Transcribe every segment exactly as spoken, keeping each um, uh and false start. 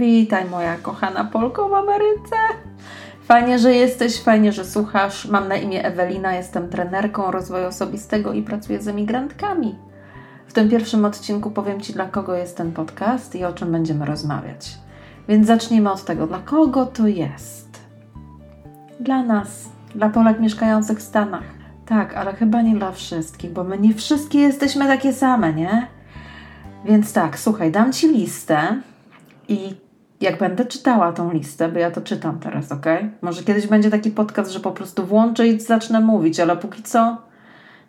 Witaj moja kochana Polko w Ameryce. Fajnie, że jesteś, fajnie, że słuchasz. Mam na imię Ewelina, jestem trenerką rozwoju osobistego i pracuję z emigrantkami. W tym pierwszym odcinku powiem Ci, dla kogo jest ten podcast i o czym będziemy rozmawiać. Więc zacznijmy od tego, dla kogo to jest. Dla nas, dla Polek mieszkających w Stanach. Tak, ale chyba nie dla wszystkich, bo my nie wszystkie jesteśmy takie same, nie? Więc tak, słuchaj, dam Ci listę i jak będę czytała tą listę, bo ja to czytam teraz, ok? Może kiedyś będzie taki podcast, że po prostu włączę i zacznę mówić, ale póki co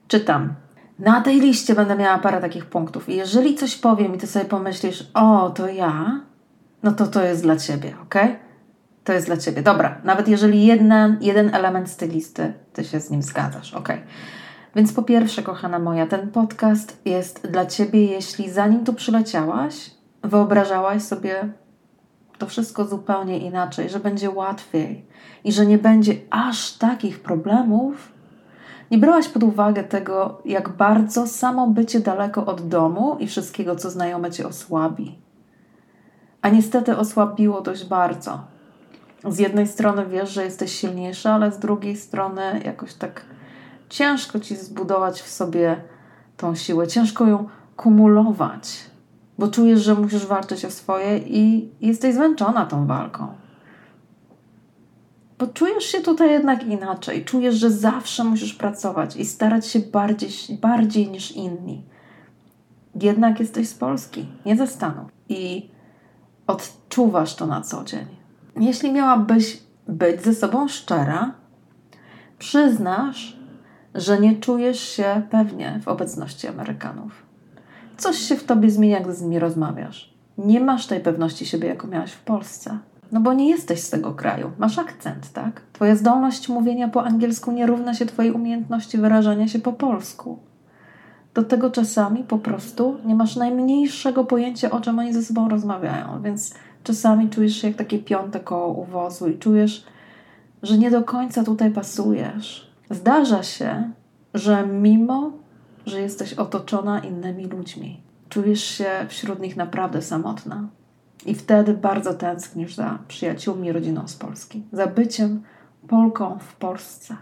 czytam. Na tej liście będę miała parę takich punktów i jeżeli coś powiem i Ty sobie pomyślisz, o, to ja, no to to jest dla Ciebie, ok? To jest dla Ciebie. Dobra, nawet jeżeli jedna, jeden element z tej listy, Ty się z nim zgadzasz, ok? Więc po pierwsze, kochana moja, ten podcast jest dla Ciebie, jeśli zanim tu przyleciałaś, wyobrażałaś sobie to wszystko zupełnie inaczej, że będzie łatwiej i że nie będzie aż takich problemów. Nie brałaś pod uwagę tego, jak bardzo samo bycie daleko od domu i wszystkiego, co znajome, Cię osłabi. A niestety osłabiło dość bardzo. Z jednej strony wiesz, że jesteś silniejsza, ale z drugiej strony jakoś tak ciężko Ci zbudować w sobie tą siłę. Ciężko ją kumulować, bo czujesz, że musisz walczyć o swoje i jesteś zmęczona tą walką. Bo czujesz się tutaj jednak inaczej. Czujesz, że zawsze musisz pracować i starać się bardziej, bardziej niż inni. Jednak jesteś z Polski, nie ze Stanów. I odczuwasz to na co dzień. Jeśli miałabyś być ze sobą szczera, przyznasz, że nie czujesz się pewnie w obecności Amerykanów. Coś się w Tobie zmienia, gdy z nimi rozmawiasz. Nie masz tej pewności siebie, jaką miałaś w Polsce. No bo nie jesteś z tego kraju. Masz akcent, tak? Twoja zdolność mówienia po angielsku nie równa się Twojej umiejętności wyrażania się po polsku. Do tego czasami po prostu nie masz najmniejszego pojęcia, o czym oni ze sobą rozmawiają. Więc czasami czujesz się jak takie piąte koło u wozu i czujesz, że nie do końca tutaj pasujesz. Zdarza się, że mimo, że jesteś otoczona innymi ludźmi, czujesz się wśród nich naprawdę samotna. I wtedy bardzo tęsknisz za przyjaciółmi i rodziną z Polski. Za byciem Polką w Polsce.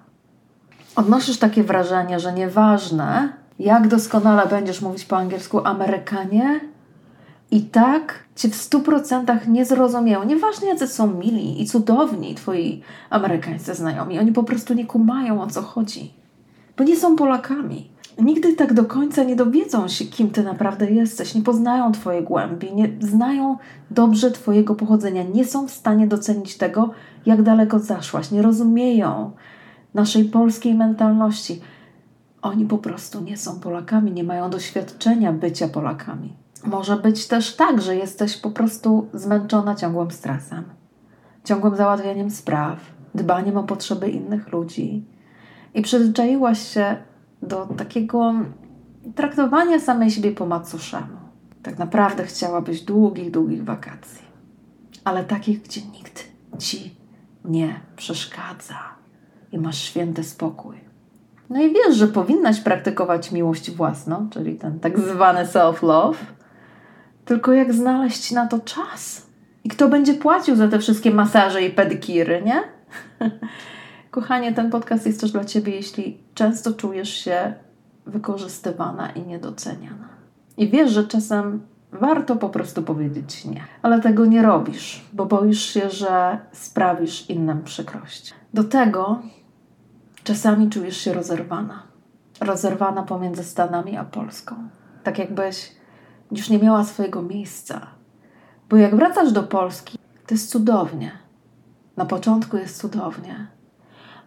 Odnosisz takie wrażenie, że nieważne, jak doskonale będziesz mówić po angielsku, Amerykanie i tak Cię w stu procentach nie zrozumieją. Nieważne, jacy są mili i cudowni Twoi amerykańscy znajomi. Oni po prostu nie kumają, o co chodzi. Bo nie są Polakami. Nigdy tak do końca nie dowiedzą się, kim Ty naprawdę jesteś. Nie poznają Twojej głębi, nie znają dobrze Twojego pochodzenia. Nie są w stanie docenić tego, jak daleko zaszłaś. Nie rozumieją naszej polskiej mentalności. Oni po prostu nie są Polakami, nie mają doświadczenia bycia Polakami. Może być też tak, że jesteś po prostu zmęczona ciągłym stresem, ciągłym załatwianiem spraw, dbaniem o potrzeby innych ludzi i przyzwyczaiłaś się do takiego traktowania samej siebie po macoszemu. Tak naprawdę chciałabyś długich, długich wakacji, ale takich, gdzie nikt Ci nie przeszkadza i masz święty spokój. No i wiesz, że powinnaś praktykować miłość własną, czyli ten tak zwany self-love, tylko jak znaleźć na to czas? I kto będzie płacił za te wszystkie masaże i pedikiry, nie? Kochanie, ten podcast jest też dla Ciebie, jeśli często czujesz się wykorzystywana i niedoceniana. I wiesz, że czasem warto po prostu powiedzieć nie. Ale tego nie robisz, bo boisz się, że sprawisz innym przykrość. Do tego czasami czujesz się rozerwana. Rozerwana pomiędzy Stanami a Polską. Tak jakbyś już nie miała swojego miejsca. Bo jak wracasz do Polski, to jest cudownie. Na początku jest cudownie.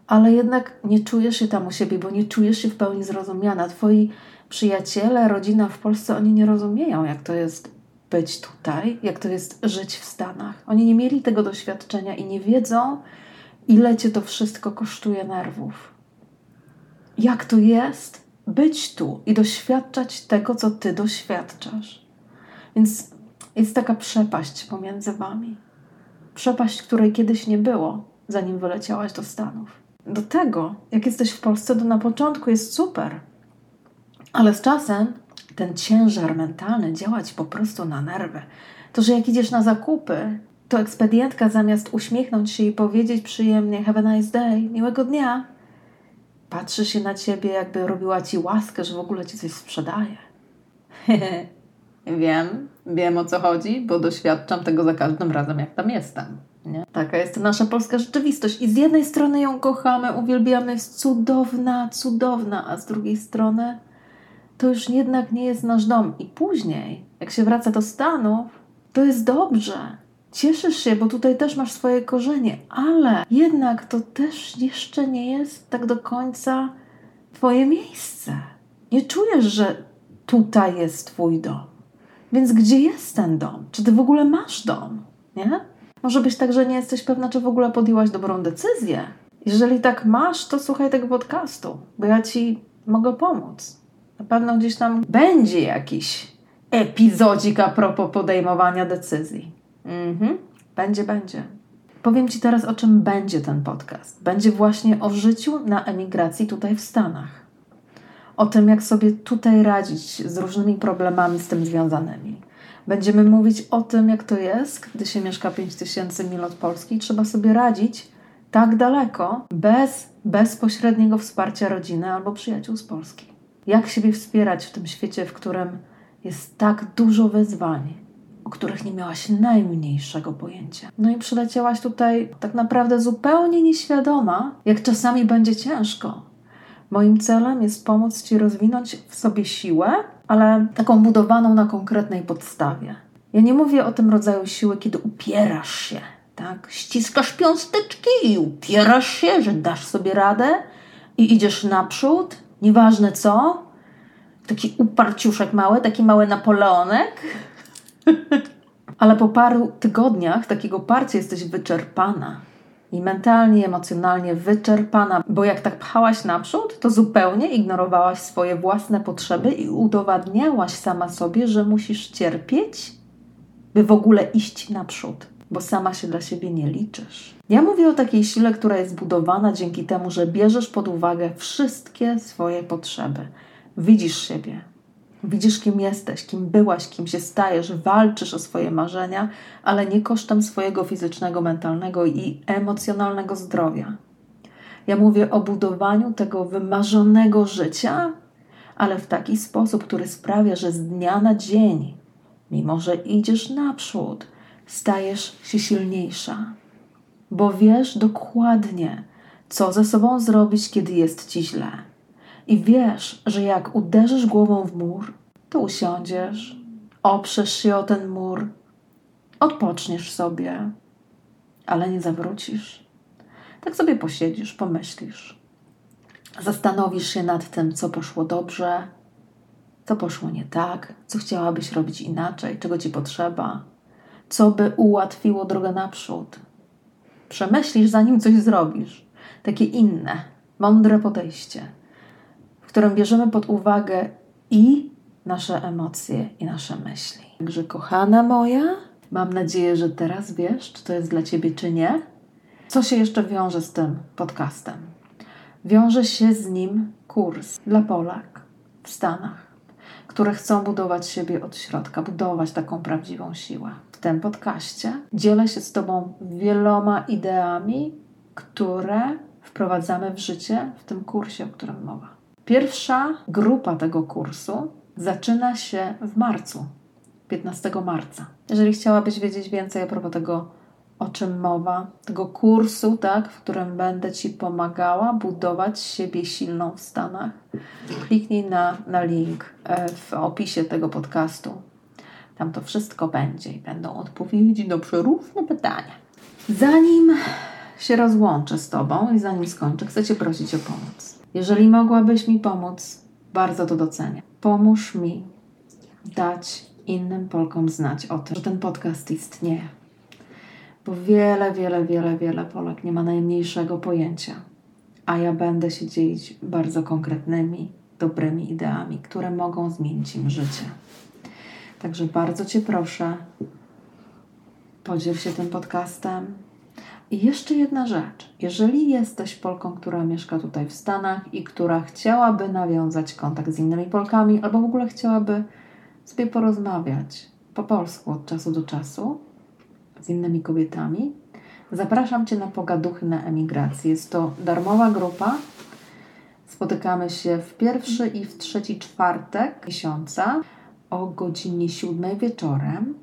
Ale jednak nie czujesz się tam u siebie, bo nie czujesz się w pełni zrozumiana. Twoi przyjaciele, rodzina w Polsce, oni nie rozumieją, jak to jest być tutaj, jak to jest żyć w Stanach. Oni nie mieli tego doświadczenia i nie wiedzą, ile Cię to wszystko kosztuje nerwów. Jak to jest być tu i doświadczać tego, co Ty doświadczasz. Więc jest taka przepaść pomiędzy Wami. Przepaść, której kiedyś nie było, zanim wyleciałaś do Stanów. Do tego, jak jesteś w Polsce, to na początku jest super. Ale z czasem ten ciężar mentalny działa Ci po prostu na nerwy. To, że jak idziesz na zakupy to ekspedientka zamiast uśmiechnąć się i powiedzieć przyjemnie have a nice day, miłego dnia, patrzy się na ciebie, jakby robiła ci łaskę, że w ogóle ci coś sprzedaje. Wiem, wiem o co chodzi, bo doświadczam tego za każdym razem, jak tam jestem. Nie? Taka jest nasza polska rzeczywistość i z jednej strony ją kochamy, uwielbiamy, jest cudowna, cudowna, a z drugiej strony to już jednak nie jest nasz dom. I później, jak się wraca do Stanów, to jest dobrze. Cieszysz się, bo tutaj też masz swoje korzenie, ale jednak to też jeszcze nie jest tak do końca twoje miejsce. Nie czujesz, że tutaj jest twój dom. Więc gdzie jest ten dom? Czy ty w ogóle masz dom? Nie? Może być tak, że nie jesteś pewna, czy w ogóle podjęłaś dobrą decyzję. Jeżeli tak masz, to słuchaj tego podcastu, bo ja ci mogę pomóc. Na pewno gdzieś tam będzie jakiś epizodzik a propos podejmowania decyzji. Mhm, będzie, będzie. Powiem ci teraz, o czym będzie ten podcast. Będzie właśnie o życiu na emigracji tutaj w Stanach. O tym, jak sobie tutaj radzić z różnymi problemami z tym związanymi. Będziemy mówić o tym, jak to jest, gdy się mieszka pięć tysięcy mil od Polski. Trzeba sobie radzić tak daleko, bez bezpośredniego wsparcia rodziny albo przyjaciół z Polski. Jak siebie wspierać w tym świecie, w którym jest tak dużo wyzwań, o których nie miałaś najmniejszego pojęcia. No i przyleciałaś tutaj tak naprawdę zupełnie nieświadoma, jak czasami będzie ciężko. Moim celem jest pomóc ci rozwinąć w sobie siłę, ale taką budowaną na konkretnej podstawie. Ja nie mówię o tym rodzaju siły, kiedy upierasz się, tak? Ściskasz piąsteczki i upierasz się, że dasz sobie radę i idziesz naprzód, nieważne co. Taki uparciuszek mały, taki mały Napoleonek. Ale po paru tygodniach takiego parcia jesteś wyczerpana. I mentalnie, emocjonalnie wyczerpana, bo jak tak pchałaś naprzód, to zupełnie ignorowałaś swoje własne potrzeby i udowadniałaś sama sobie, że musisz cierpieć, by w ogóle iść naprzód, bo sama się dla siebie nie liczysz. Ja mówię o takiej sile, która jest budowana dzięki temu, że bierzesz pod uwagę wszystkie swoje potrzeby. Widzisz siebie, widzisz kim jesteś, kim byłaś, kim się stajesz, walczysz o swoje marzenia, ale nie kosztem swojego fizycznego, mentalnego i emocjonalnego zdrowia. Ja mówię o budowaniu tego wymarzonego życia, ale w taki sposób, który sprawia, że z dnia na dzień, mimo że idziesz naprzód, stajesz się silniejsza, bo wiesz dokładnie, co ze sobą zrobić, kiedy jest ci źle. I wiesz, że jak uderzysz głową w mur, to usiądziesz, oprzesz się o ten mur, odpoczniesz sobie, ale nie zawrócisz. Tak sobie posiedzisz, pomyślisz. Zastanowisz się nad tym, co poszło dobrze, co poszło nie tak, co chciałabyś robić inaczej, czego ci potrzeba, co by ułatwiło drogę naprzód. Przemyślisz, zanim coś zrobisz. Takie inne, mądre podejście, w którym bierzemy pod uwagę i nasze emocje, i nasze myśli. Także kochana moja, mam nadzieję, że teraz wiesz, czy to jest dla ciebie, czy nie. Co się jeszcze wiąże z tym podcastem? Wiąże się z nim kurs dla Polak w Stanach, które chcą budować siebie od środka, budować taką prawdziwą siłę. W tym podcaście dzielę się z tobą wieloma ideami, które wprowadzamy w życie w tym kursie, o którym mowa. Pierwsza grupa tego kursu zaczyna się w marcu, piętnastego marca. Jeżeli chciałabyś wiedzieć więcej a propos tego, o czym mowa, tego kursu, tak, w którym będę ci pomagała budować siebie silną w Stanach, kliknij na, na link w opisie tego podcastu. Tam to wszystko będzie i będą odpowiedzi na przeróżne pytania. Zanim się rozłączę z tobą i zanim skończę, chcę cię prosić o pomoc. Jeżeli mogłabyś mi pomóc, bardzo to docenię. Pomóż mi dać innym Polkom znać o tym, że ten podcast istnieje. Bo wiele, wiele, wiele, wiele Polek nie ma najmniejszego pojęcia. A ja będę się dzielić bardzo konkretnymi, dobrymi ideami, które mogą zmienić im życie. Także bardzo cię proszę, podziel się tym podcastem. I jeszcze jedna rzecz. Jeżeli jesteś Polką, która mieszka tutaj w Stanach i która chciałaby nawiązać kontakt z innymi Polkami albo w ogóle chciałaby sobie porozmawiać po polsku od czasu do czasu, z innymi kobietami, zapraszam Cię na Pogaduchy na emigracji. Jest to darmowa grupa. Spotykamy się w pierwszy i w trzeci czwartek miesiąca o godzinie siódmej wieczorem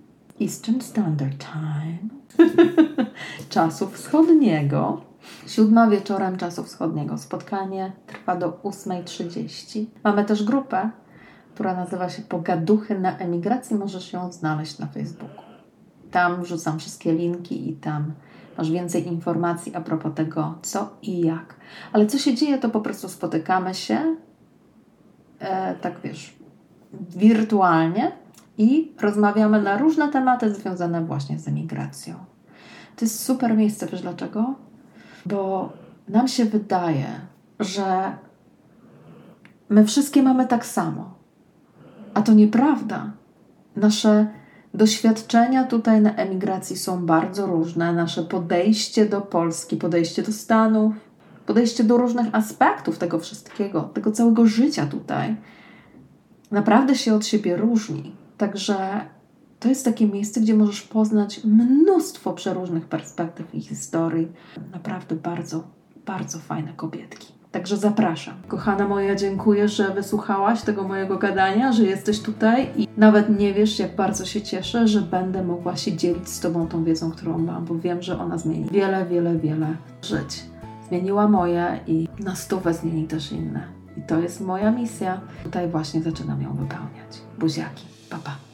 Eastern Standard Time czasu wschodniego. Siódma wieczorem czasu wschodniego. Spotkanie trwa do ósmej trzydzieści. Mamy też grupę, która nazywa się Pogaduchy na emigracji. Możesz ją znaleźć na Facebooku. Tam wrzucam wszystkie linki i tam masz więcej informacji a propos tego, co i jak. Ale co się dzieje, to po prostu spotykamy się, e, tak wiesz, wirtualnie i rozmawiamy na różne tematy związane właśnie z emigracją. To jest super miejsce, wiesz dlaczego? Bo nam się wydaje, że my wszystkie mamy tak samo. A to nieprawda. Nasze doświadczenia tutaj na emigracji są bardzo różne. Nasze podejście do Polski, podejście do Stanów, podejście do różnych aspektów tego wszystkiego, tego całego życia tutaj naprawdę się od siebie różni. Także to jest takie miejsce, gdzie możesz poznać mnóstwo przeróżnych perspektyw i historii. Naprawdę bardzo, bardzo fajne kobietki. Także zapraszam. Kochana moja, dziękuję, że wysłuchałaś tego mojego gadania, że jesteś tutaj i nawet nie wiesz, jak bardzo się cieszę, że będę mogła się dzielić z Tobą tą wiedzą, którą mam, bo wiem, że ona zmieni wiele, wiele, wiele żyć. Zmieniła moje i na stówę zmieni też inne. I to jest moja misja. Tutaj właśnie zaczynam ją wypełniać. Buziaki. Pa, pa.